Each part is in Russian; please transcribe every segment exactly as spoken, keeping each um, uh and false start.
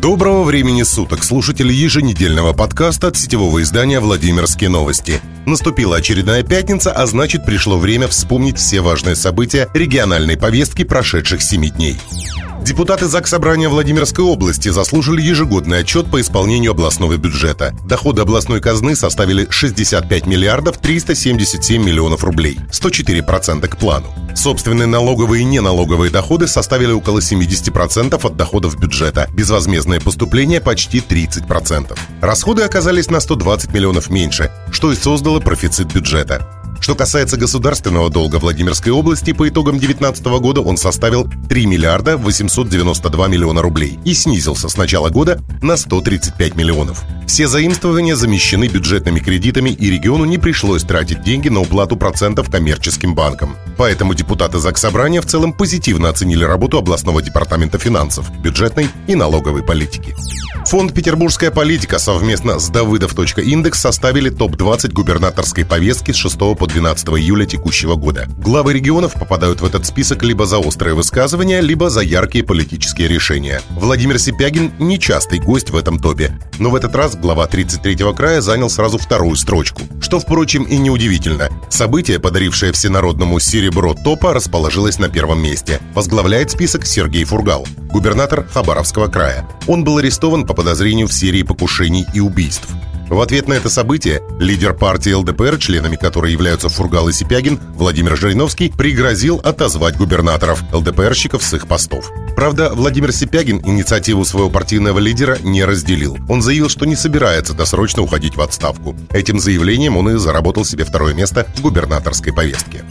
Доброго времени суток, слушатели еженедельного подкаста от сетевого издания «Владимирские новости». Наступила очередная пятница, а значит, пришло время вспомнить все важные события региональной повестки прошедших семи дней. Депутаты Заксобрания Владимирской области заслужили ежегодный отчет по исполнению областного бюджета. Доходы областной казны составили шестьдесят пять миллиардов триста семьдесят семь миллионов рублей, сто четыре процента к плану. Собственные налоговые и неналоговые доходы составили около семьдесят процентов от доходов бюджета, безвозмездные поступления почти тридцать процентов. Расходы оказались на сто двадцать миллионов меньше, что и создало профицит бюджета. Что касается государственного долга Владимирской области, по итогам две тысячи девятнадцатого года он составил три миллиарда восемьсот девяносто два миллиона рублей и снизился с начала года на сто тридцать пять миллионов. Все заимствования замещены бюджетными кредитами, и региону не пришлось тратить деньги на уплату процентов коммерческим банкам. Поэтому депутаты Заксобрания в целом позитивно оценили работу областного департамента финансов, бюджетной и налоговой политики. Фонд «Петербургская политика» совместно с Давыдов.индекс составили топ двадцать губернаторской повестки с шестого по двенадцатое июля текущего года. Главы регионов попадают в этот список либо за острые высказывания, либо за яркие политические решения. Владимир Сипягин – нечастый гость в этом топе, но в этот раз глава тридцать третьего края занял сразу вторую строчку. Что, впрочем, и неудивительно. Событие, подарившее всенародному серебро топа, расположилось на первом месте. Возглавляет список Сергей Фургал, губернатор Хабаровского края. Он был арестован по подозрению в серии покушений и убийств. В ответ на это событие лидер партии эл дэ пэ эр, членами которой являются Фургал и Сипягин, Владимир Жириновский, пригрозил отозвать губернаторов, эл дэ пэ эрщиков с их постов. Правда, Владимир Сипягин инициативу своего партийного лидера не разделил. Он заявил, что не собирается досрочно уходить в отставку. Этим заявлением он и заработал себе второе место в губернаторской повестке.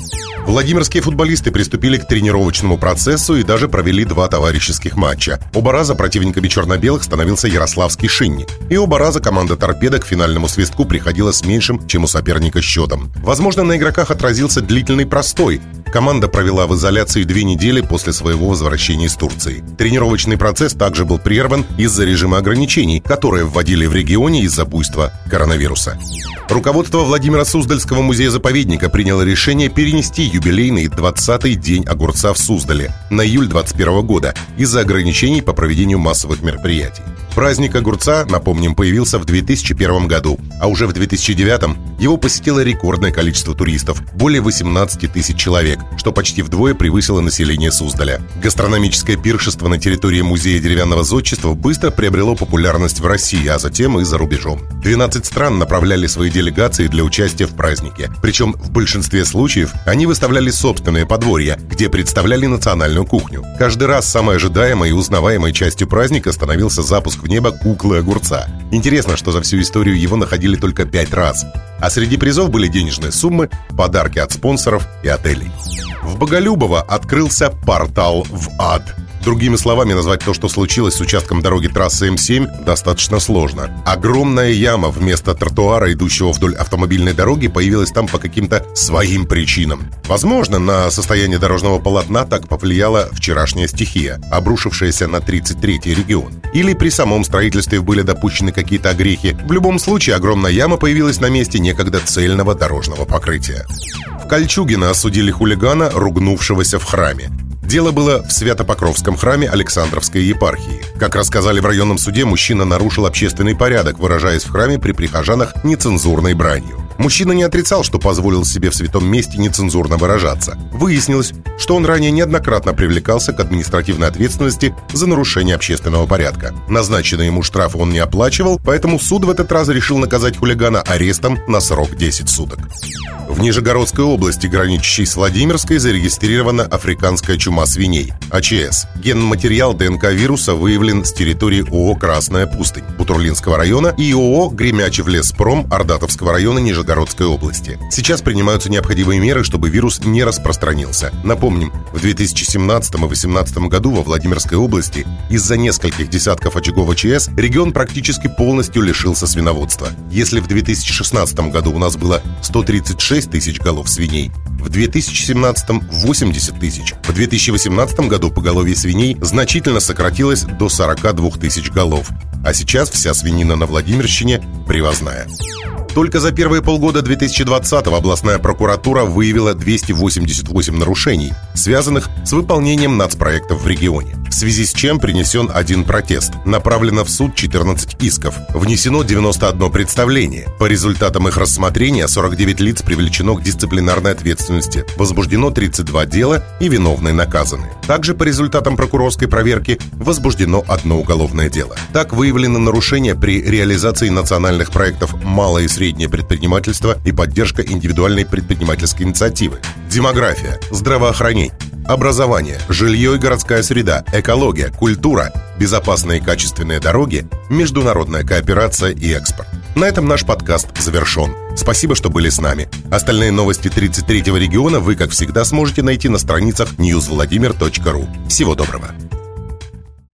Владимирские футболисты приступили к тренировочному процессу и даже провели два товарищеских матча. Оба раза противниками черно-белых становился Ярославский Шинник. И оба раза команда «Торпедо» к финальному свистку приходила с меньшим, чем у соперника, счетом. Возможно, на игроках отразился длительный простой. Команда провела в изоляции две недели после своего возвращения из Турции. Тренировочный процесс также был прерван из-за режима ограничений, которые вводили в регионе из-за буйства коронавируса. Руководство Владимиро-Суздальского музея-заповедника приняло решение перенести юбилейный двадцатый день огурца в Суздале на июль двадцать первого года из-за ограничений по проведению массовых мероприятий. Праздник огурца, напомним, появился в две тысячи первом году, а уже в две тысячи девятом его посетило рекордное количество туристов – более восемнадцати тысяч человек, что почти вдвое превысило население Суздаля. Гастрономическое пиршество на территории Музея деревянного зодчества быстро приобрело популярность в России, а затем и за рубежом. двенадцать стран направляли свои делегации для участия в празднике, причем в большинстве случаев они выставляли собственные подворья, где представляли национальную кухню. Каждый раз самой ожидаемой и узнаваемой частью праздника становился запуск в небо куклы огурца. Интересно, что за всю историю его находили только пять раз. А среди призов были денежные суммы, подарки от спонсоров и отелей. В Боголюбово открылся портал в ад. Другими словами, назвать то, что случилось с участком дороги трассы эм семь, достаточно сложно. Огромная яма вместо тротуара, идущего вдоль автомобильной дороги, появилась там по каким-то своим причинам. Возможно, на состояние дорожного полотна так повлияла вчерашняя стихия, обрушившаяся на тридцать третий регион. Или при самом строительстве были допущены какие-то огрехи. В любом случае, огромная яма появилась на месте некогда цельного дорожного покрытия. В Кольчугино осудили хулигана, ругнувшегося в храме. Дело было в Свято-Покровском храме Александровской епархии. Как рассказали в районном суде, мужчина нарушил общественный порядок, выражаясь в храме при прихожанах нецензурной бранью. Мужчина не отрицал, что позволил себе в святом месте нецензурно выражаться. Выяснилось, что он ранее неоднократно привлекался к административной ответственности за нарушение общественного порядка. Назначенные ему штрафы он не оплачивал, поэтому суд в этот раз решил наказать хулигана арестом на срок десять суток. В Нижегородской области, граничащей с Владимирской, зарегистрирована африканская чума свиней, а че эс. Генматериал дэ эн ка вируса выявлен с территории о о о «Красная пустынь» Бутурлинского района и о о о «Гремячев леспром» Ардатовского района Нижегородской области. Сейчас принимаются необходимые меры, чтобы вирус не распространился. Напомним, в две тысячи семнадцатом и две тысячи восемнадцатом году во Владимирской области из-за нескольких десятков очагов а че эс регион практически полностью лишился свиноводства. Если в две тысячи шестнадцатом году у нас было сто тридцать шесть тысяч голов свиней, в две тысячи семнадцатом – восемьдесят тысяч. В две тысячи восемнадцатом году поголовье свиней значительно сократилось до сорока двух тысяч голов. А сейчас вся свинина на Владимирщине привозная. Только за первые полгода две тысячи двадцатого областная прокуратура выявила двести восемьдесят восемь нарушений, связанных с выполнением нацпроектов в регионе, в связи с чем принесен один протест, направлено в суд четырнадцать исков, внесено девяносто одно представление. По результатам их рассмотрения сорок девять лиц привлечено к дисциплинарной ответственности, возбуждено тридцать два дела и виновные наказаны. Также по результатам прокурорской проверки возбуждено одно уголовное дело. Так выявлены нарушения при реализации национальных проектов «Малое и среднее предпринимательство» и поддержка индивидуальной предпринимательской инициативы. Демография, здравоохранение, образование, жилье и городская среда, экология, культура, безопасные и качественные дороги, международная кооперация и экспорт. На этом наш подкаст завершен. Спасибо, что были с нами. Остальные новости тридцать третьего региона вы, как всегда, сможете найти на страницах ньюс владимир точка ру. Всего доброго!